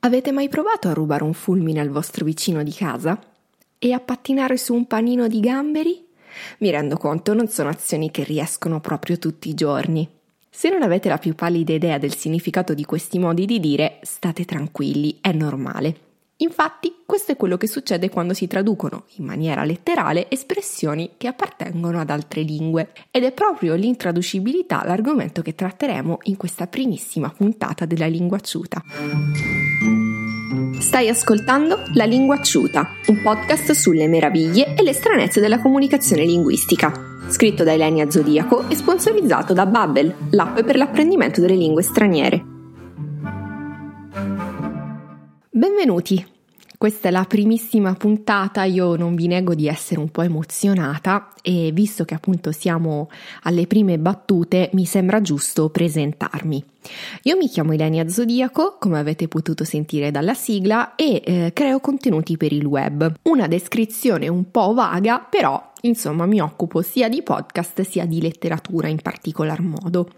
Avete mai provato a rubare un fulmine al vostro vicino di casa? E a pattinare su un panino di gamberi? Mi rendo conto, non sono azioni che riescono proprio tutti i giorni. Se non avete la più pallida idea del significato di questi modi di dire, state tranquilli, è normale. Infatti, questo è quello che succede quando si traducono in maniera letterale espressioni che appartengono ad altre lingue. Ed è proprio l'intraducibilità l'argomento che tratteremo in questa primissima puntata della Lingua Ciuta. Stai ascoltando La Lingua Ciuta, un podcast sulle meraviglie e le stranezze della comunicazione linguistica, scritto da Elena Zodiaco e sponsorizzato da Babbel, l'app per l'apprendimento delle lingue straniere. Benvenuti! Questa è la primissima puntata, io non vi nego di essere un po' emozionata e visto che appunto siamo alle prime battute mi sembra giusto presentarmi. Io mi chiamo Ilenia Zodiaco, come avete potuto sentire dalla sigla, e creo contenuti per il web. Una descrizione un po' vaga, però insomma mi occupo sia di podcast sia di letteratura in particolar modo.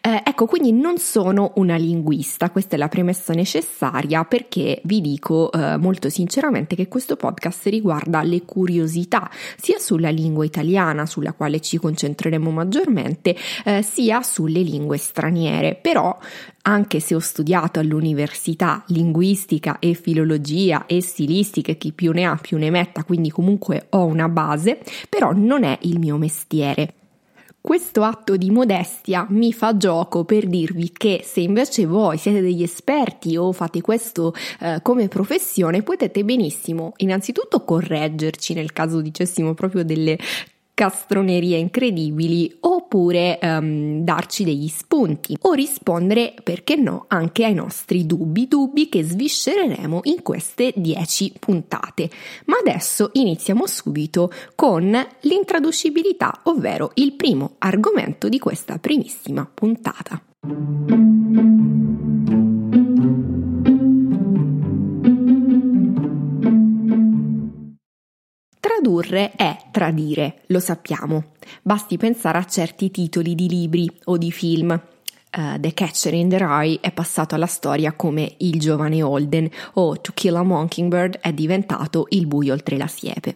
Ecco, quindi non sono una linguista, questa è la premessa necessaria perché vi dico molto sinceramente che questo podcast riguarda le curiosità sia sulla lingua italiana, sulla quale ci concentreremo maggiormente, sia sulle lingue straniere. Però anche se ho studiato all'università linguistica e filologia e stilistica, chi più ne ha più ne metta, quindi comunque ho una base, però non è il mio mestiere. Questo atto di modestia mi fa gioco per dirvi che se invece voi siete degli esperti o fate questo come professione, potete benissimo innanzitutto correggerci nel caso dicessimo proprio delle castronerie incredibili, oppure darci degli spunti o rispondere, perché no, anche ai nostri dubbi che sviscereremo in queste 10 puntate. Ma adesso iniziamo subito con l'intraducibilità, ovvero il primo argomento di questa primissima puntata. Tradurre è tradire, lo sappiamo. Basti pensare a certi titoli di libri o di film. The Catcher in the Rye è passato alla storia come Il giovane Holden, o To Kill a Mockingbird è diventato Il buio oltre la siepe.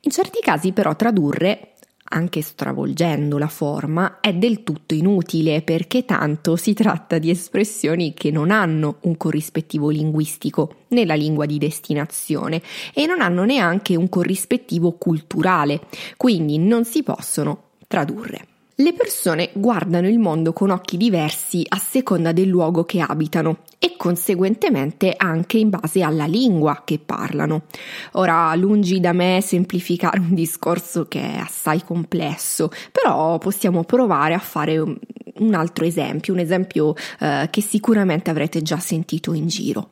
In certi casi però tradurre, anche stravolgendo la forma, è del tutto inutile perché tanto si tratta di espressioni che non hanno un corrispettivo linguistico nella lingua di destinazione e non hanno neanche un corrispettivo culturale, quindi non si possono tradurre. Le persone guardano il mondo con occhi diversi a seconda del luogo che abitano e conseguentemente anche in base alla lingua che parlano. Ora, lungi da me semplificare un discorso che è assai complesso, però possiamo provare a fare un altro esempio, che sicuramente avrete già sentito in giro.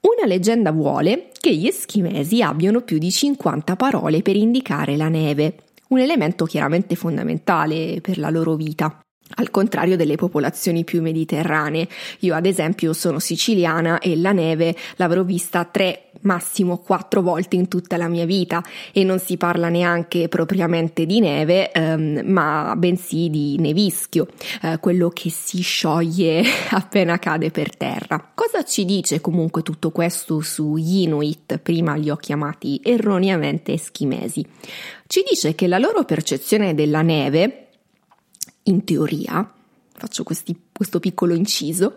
Una leggenda vuole che gli eschimesi abbiano più di 50 parole per indicare la neve. Un elemento chiaramente fondamentale per la loro vita, al contrario delle popolazioni più mediterranee. Io ad esempio sono siciliana e la neve l'avrò vista 3, massimo 4 volte in tutta la mia vita e non si parla neanche propriamente di neve, ma bensì di nevischio, quello che si scioglie appena cade per terra. Cosa ci dice comunque tutto questo sugli Inuit? Prima li ho chiamati erroneamente eschimesi. Ci dice che la loro percezione della neve, in teoria, faccio questo piccolo inciso,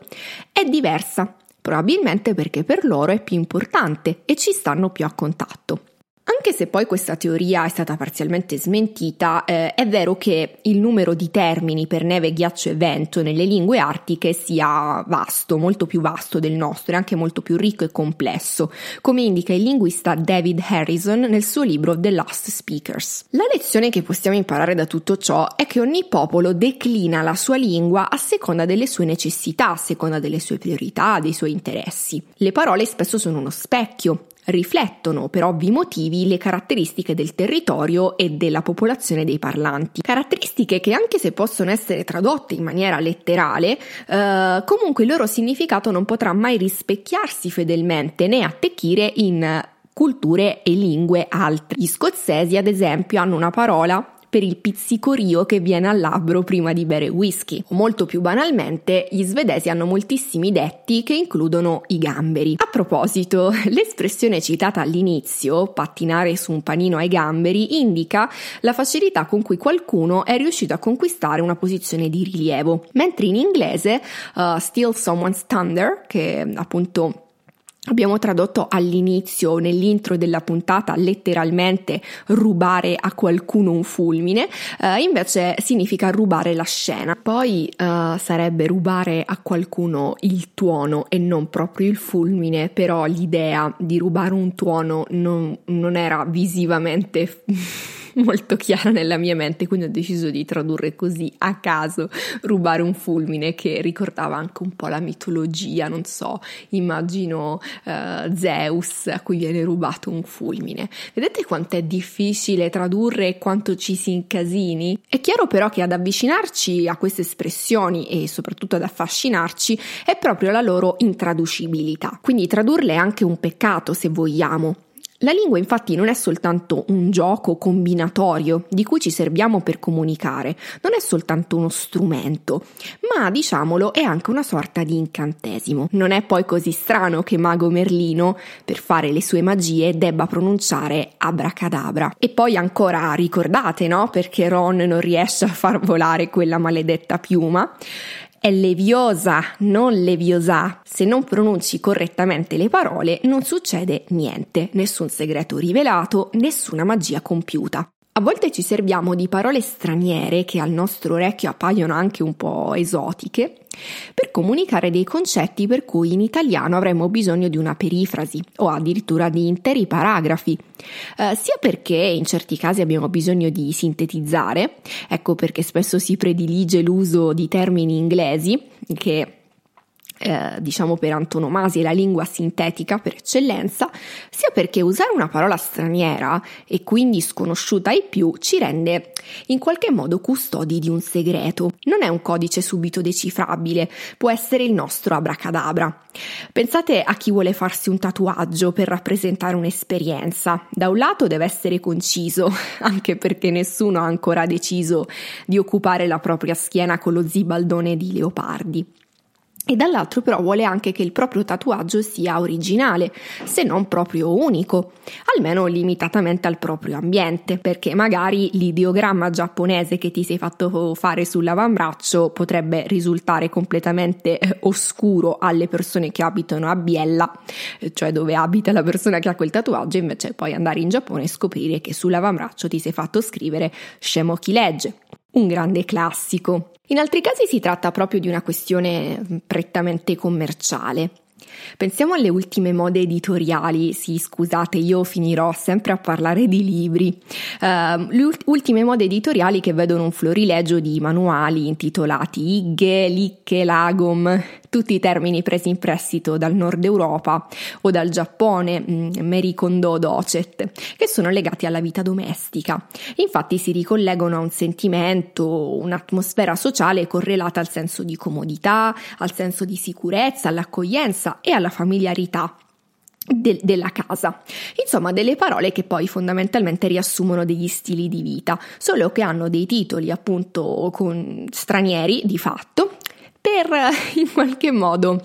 è diversa, probabilmente perché per loro è più importante e ci stanno più a contatto. Anche se poi questa teoria è stata parzialmente smentita, è vero che il numero di termini per neve, ghiaccio e vento nelle lingue artiche sia vasto, molto più vasto del nostro e anche molto più ricco e complesso, come indica il linguista David Harrison nel suo libro The Last Speakers. La lezione che possiamo imparare da tutto ciò è che ogni popolo declina la sua lingua a seconda delle sue necessità, a seconda delle sue priorità, dei suoi interessi. Le parole spesso sono uno specchio. Riflettono per ovvi motivi le caratteristiche del territorio e della popolazione dei parlanti, caratteristiche che anche se possono essere tradotte in maniera letterale, comunque il loro significato non potrà mai rispecchiarsi fedelmente né attecchire in culture e lingue altre. Gli scozzesi ad esempio hanno una parola per il pizzicorio che viene al labbro prima di bere whisky. O molto più banalmente, gli svedesi hanno moltissimi detti che includono i gamberi. A proposito, l'espressione citata all'inizio, pattinare su un panino ai gamberi, indica la facilità con cui qualcuno è riuscito a conquistare una posizione di rilievo. Mentre in inglese, steal someone's thunder, che appunto abbiamo tradotto all'inizio, nell'intro della puntata, letteralmente rubare a qualcuno un fulmine, invece significa rubare la scena. Poi sarebbe rubare a qualcuno il tuono e non proprio il fulmine, però l'idea di rubare un tuono non era visivamente molto chiara nella mia mente, quindi ho deciso di tradurre così a caso, rubare un fulmine, che ricordava anche un po' la mitologia, non so, immagino Zeus a cui viene rubato un fulmine. Vedete quanto è difficile tradurre e quanto ci si incasini? È chiaro però che ad avvicinarci a queste espressioni e soprattutto ad affascinarci è proprio la loro intraducibilità, quindi tradurle è anche un peccato, se vogliamo. La lingua infatti non è soltanto un gioco combinatorio di cui ci serviamo per comunicare, non è soltanto uno strumento, ma diciamolo è anche una sorta di incantesimo. Non è poi così strano che Mago Merlino, per fare le sue magie, debba pronunciare abracadabra. E poi ancora ricordate, no? Perché Ron non riesce a far volare quella maledetta piuma. È leviosa, non leviosa. Se non pronunci correttamente le parole, non succede niente, nessun segreto rivelato, nessuna magia compiuta. A volte ci serviamo di parole straniere che al nostro orecchio appaiono anche un po' esotiche per comunicare dei concetti per cui in italiano avremmo bisogno di una perifrasi o addirittura di interi paragrafi, sia perché in certi casi abbiamo bisogno di sintetizzare, ecco perché spesso si predilige l'uso di termini inglesi che diciamo per antonomasia è la lingua sintetica per eccellenza, sia perché usare una parola straniera e quindi sconosciuta ai più ci rende in qualche modo custodi di un segreto. Non è un codice subito decifrabile, può essere il nostro abracadabra. Pensate a chi vuole farsi un tatuaggio per rappresentare un'esperienza. Da un lato deve essere conciso, anche perché nessuno ha ancora deciso di occupare la propria schiena con lo zibaldone di leopardi. E dall'altro però vuole anche che il proprio tatuaggio sia originale, se non proprio unico, almeno limitatamente al proprio ambiente, perché magari l'ideogramma giapponese che ti sei fatto fare sull'avambraccio potrebbe risultare completamente oscuro alle persone che abitano a Biella, cioè dove abita la persona che ha quel tatuaggio, invece poi andare in Giappone e scoprire che sull'avambraccio ti sei fatto scrivere scemo chi legge, un grande classico. In altri casi si tratta proprio di una questione prettamente commerciale. Pensiamo alle ultime mode editoriali, sì scusate io finirò sempre a parlare di libri, le ultime mode editoriali che vedono un florilegio di manuali intitolati Ighe, Licche, Lagom, tutti i termini presi in prestito dal Nord Europa o dal Giappone, Marie Kondo, Docet, che sono legati alla vita domestica. Infatti si ricollegano a un sentimento, un'atmosfera sociale correlata al senso di comodità, al senso di sicurezza, all'accoglienza e alla familiarità della casa. Insomma, delle parole che poi fondamentalmente riassumono degli stili di vita, solo che hanno dei titoli appunto con stranieri di fatto, per in qualche modo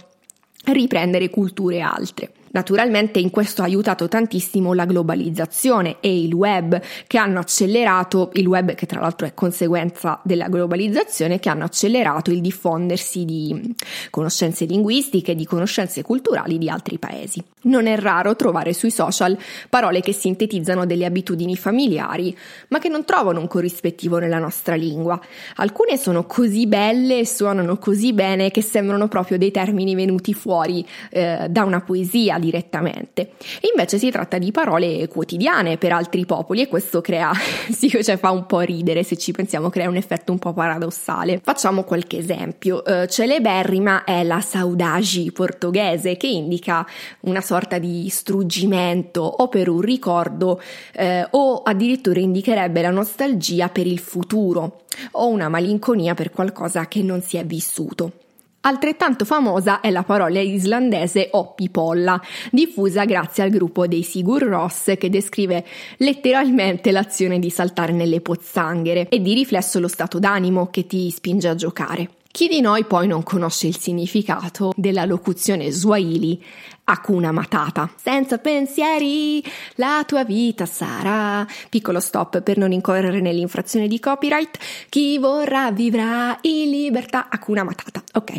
riprendere culture altre. Naturalmente in questo ha aiutato tantissimo la globalizzazione e il web, che hanno accelerato, il web che tra l'altro è conseguenza della globalizzazione, che hanno accelerato il diffondersi di conoscenze linguistiche, di conoscenze culturali di altri paesi. Non è raro trovare sui social parole che sintetizzano delle abitudini familiari, ma che non trovano un corrispettivo nella nostra lingua. Alcune sono così belle e suonano così bene che sembrano proprio dei termini venuti fuori da una poesia direttamente. Invece si tratta di parole quotidiane per altri popoli e questo crea, sì, cioè fa un po' ridere se ci pensiamo, crea un effetto un po' paradossale. Facciamo qualche esempio. Celeberrima è la saudade portoghese, che indica una sorta di struggimento o per un ricordo o addirittura indicherebbe la nostalgia per il futuro o una malinconia per qualcosa che non si è vissuto. Altrettanto famosa è la parola islandese oppipolla, diffusa grazie al gruppo dei Sigur Rós, che descrive letteralmente l'azione di saltare nelle pozzanghere e di riflesso lo stato d'animo che ti spinge a giocare. Chi di noi poi non conosce il significato della locuzione swahili Hakuna Matata? Senza pensieri la tua vita sarà. Piccolo stop per non incorrere nell'infrazione di copyright. Chi vorrà vivrà in libertà. Hakuna Matata. Ok,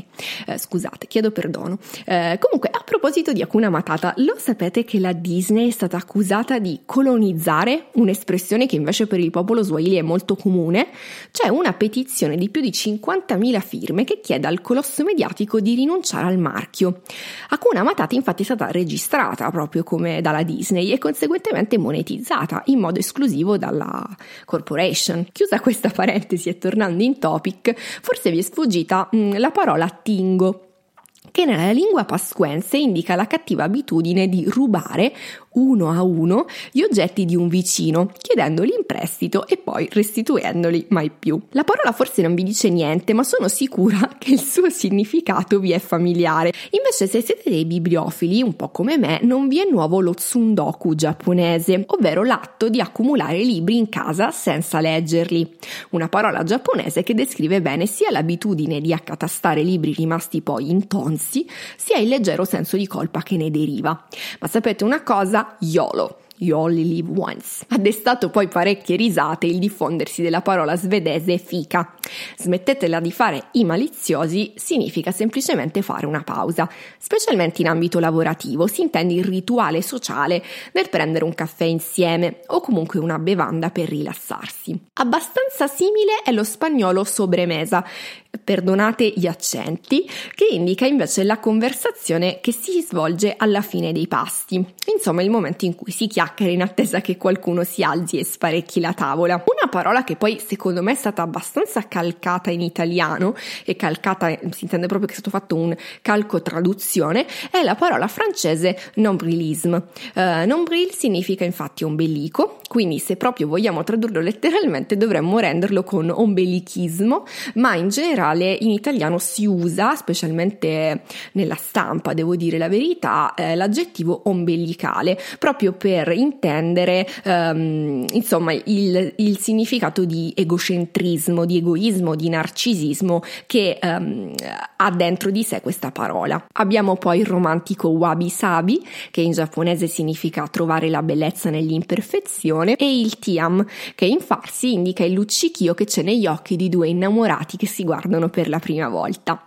scusate, chiedo perdono. Comunque, a proposito di Hakuna Matata, lo sapete che la Disney è stata accusata di colonizzare un'espressione che invece per il popolo swahili è molto comune? C'è una petizione di più di 50.000 firme che chiede al colosso mediatico di rinunciare al marchio. Hakuna Matata infatti è stata registrata proprio come dalla Disney e conseguentemente monetizzata in modo esclusivo dalla corporation. Chiusa questa parentesi e tornando in topic, forse vi è sfuggita la parola tingo, che nella lingua pasquense indica la cattiva abitudine di rubare uno a uno gli oggetti di un vicino, chiedendoli in prestito e poi restituendoli mai più. La parola forse non vi dice niente, ma sono sicura che il suo significato vi è familiare. Invece, se siete dei bibliofili, un po' come me, non vi è nuovo lo tsundoku giapponese, ovvero l'atto di accumulare libri in casa senza leggerli. Una parola giapponese che descrive bene sia l'abitudine di accatastare libri rimasti poi intonsi, sia il leggero senso di colpa che ne deriva. Ma sapete una cosa? YOLO, you only live once, ha destato poi parecchie risate il diffondersi della parola svedese fica. Smettetela di fare i maliziosi, significa semplicemente fare una pausa, specialmente in ambito lavorativo. Si intende il rituale sociale del prendere un caffè insieme o comunque una bevanda per rilassarsi. Abbastanza simile è lo spagnolo sobremesa, perdonate gli accenti, che indica invece la conversazione che si svolge alla fine dei pasti, insomma il momento in cui si chiacchiera in attesa che qualcuno si alzi e sparecchi la tavola. Una parola che poi secondo me è stata abbastanza calcata in italiano, e calcata si intende proprio che è stato fatto un calco traduzione, è la parola francese nombrilisme. Nombril significa infatti ombelico, quindi se proprio vogliamo tradurlo letteralmente dovremmo renderlo con ombelichismo, ma in generale in italiano si usa, specialmente nella stampa, devo dire la verità, l'aggettivo ombelicale, proprio per intendere insomma il significato di egocentrismo, di egoismo, di narcisismo che ha dentro di sé questa parola. Abbiamo poi il romantico wabi sabi, che in giapponese significa trovare la bellezza nell'imperfezione, e il tiam, che in farsi indica il luccichio che c'è negli occhi di due innamorati che si guardano per la prima volta.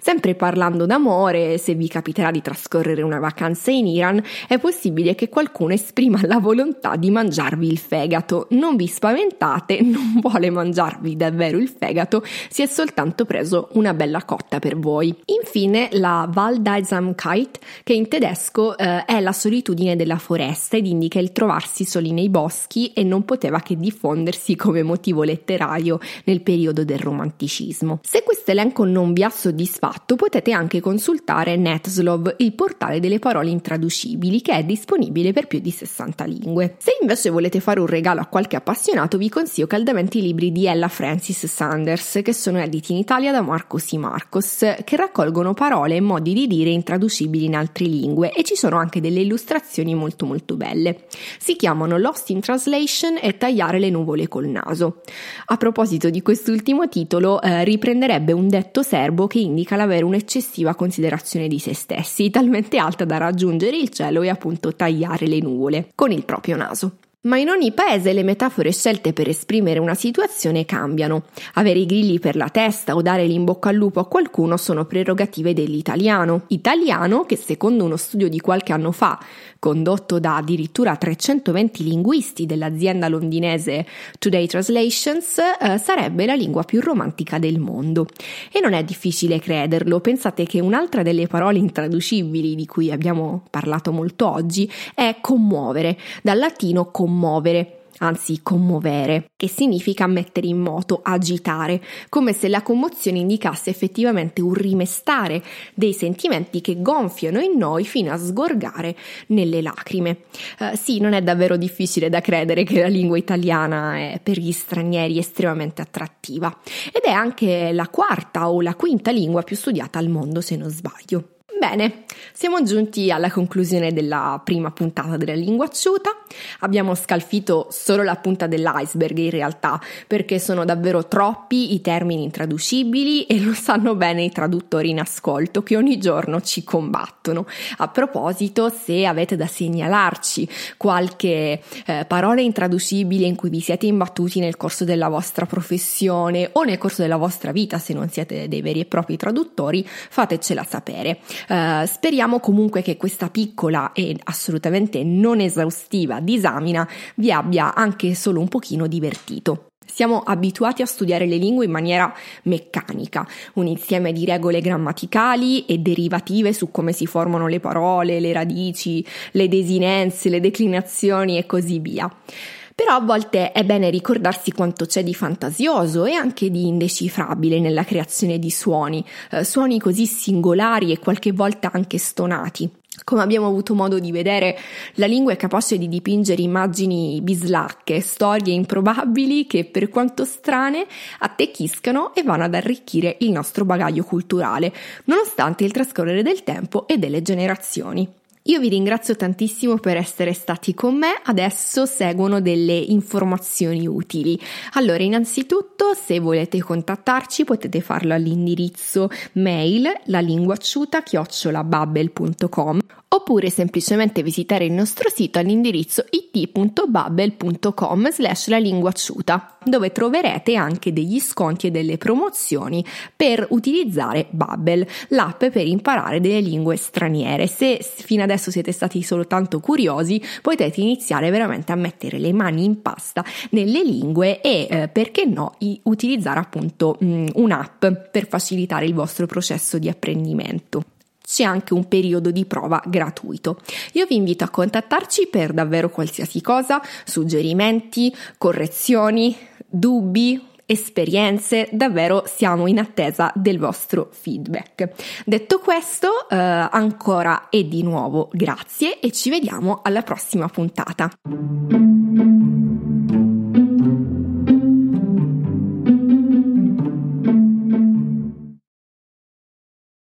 Sempre parlando d'amore, se vi capiterà di trascorrere una vacanza in Iran, è possibile che qualcuno esprima la volontà di mangiarvi il fegato. Non vi spaventate, non vuole mangiarvi davvero il fegato, si è soltanto preso una bella cotta per voi. Infine la Waldeinsamkeit, che in tedesco è la solitudine della foresta ed indica il trovarsi soli nei boschi, e non poteva che diffondersi come motivo letterario nel periodo del romanticismo. Se questo elenco non vi ha soddisfatto, potete anche consultare Netslov, il portale delle parole intraducibili, che è disponibile per più di 60 lingue. Se invece volete fare un regalo a qualche appassionato, vi consiglio caldamente i libri di Ella Frances Sanders, che sono editi in Italia da Marcos y Marcos, che raccolgono parole e modi di dire intraducibili in altre lingue, e ci sono anche delle illustrazioni molto molto belle. Si chiamano Lost in Translation e Tagliare le nuvole col naso. A proposito di quest'ultimo titolo, riprenderebbe un detto serbo che indica l'avere un'eccessiva considerazione di se stessi, talmente alta da raggiungere il cielo e appunto tagliare le nuvole con il proprio naso. Ma in ogni paese le metafore scelte per esprimere una situazione cambiano. Avere i grilli per la testa o dare l'in bocca al lupo a qualcuno sono prerogative dell'italiano. Italiano che, secondo uno studio di qualche anno fa, condotto da addirittura 320 linguisti dell'azienda londinese Today Translations, sarebbe la lingua più romantica del mondo. E non è difficile crederlo. Pensate che un'altra delle parole intraducibili di cui abbiamo parlato molto oggi è commuovere, dal latino commuovere, anzi commuovere, che significa mettere in moto, agitare, come se la commozione indicasse effettivamente un rimestare dei sentimenti che gonfiano in noi fino a sgorgare nelle lacrime. Sì, non è davvero difficile da credere che la lingua italiana è per gli stranieri estremamente attrattiva ed è anche la quarta o la quinta lingua più studiata al mondo, se non sbaglio. Bene, siamo giunti alla conclusione della prima puntata della Lingua Acciuta. Abbiamo scalfito solo la punta dell'iceberg in realtà, perché sono davvero troppi i termini intraducibili e lo sanno bene i traduttori in ascolto che ogni giorno ci combattono. A proposito, se avete da segnalarci qualche parola intraducibile in cui vi siete imbattuti nel corso della vostra professione o nel corso della vostra vita, se non siete dei veri e propri traduttori, fatecela sapere. Speriamo comunque che questa piccola e assolutamente non esaustiva disamina vi abbia anche solo un pochino divertito. Siamo abituati a studiare le lingue in maniera meccanica, un insieme di regole grammaticali e derivative su come si formano le parole, le radici, le desinenze, le declinazioni e così via. Però a volte è bene ricordarsi quanto c'è di fantasioso e anche di indecifrabile nella creazione di suoni così singolari e qualche volta anche stonati. Come abbiamo avuto modo di vedere, la lingua è capace di dipingere immagini bislacche, storie improbabili che, per quanto strane, attecchiscano e vanno ad arricchire il nostro bagaglio culturale, nonostante il trascorrere del tempo e delle generazioni. Io vi ringrazio tantissimo per essere stati con me, adesso seguono delle informazioni utili. Allora, innanzitutto, se volete contattarci potete farlo all'indirizzo mail lalinguacciuta@babbel.com oppure semplicemente visitare il nostro sito all'indirizzo it.babbel.com/lalinguacciuta, dove troverete anche degli sconti e delle promozioni per utilizzare Babbel, l'app per imparare delle lingue straniere. Se fino adesso siete stati soltanto curiosi, potete iniziare veramente a mettere le mani in pasta nelle lingue e perché no, utilizzare appunto un'app per facilitare il vostro processo di apprendimento. C'è anche un periodo di prova gratuito. Io vi invito a contattarci per davvero qualsiasi cosa, suggerimenti, correzioni, dubbi, esperienze, davvero siamo in attesa del vostro feedback. Detto questo, ancora e di nuovo grazie e ci vediamo alla prossima puntata.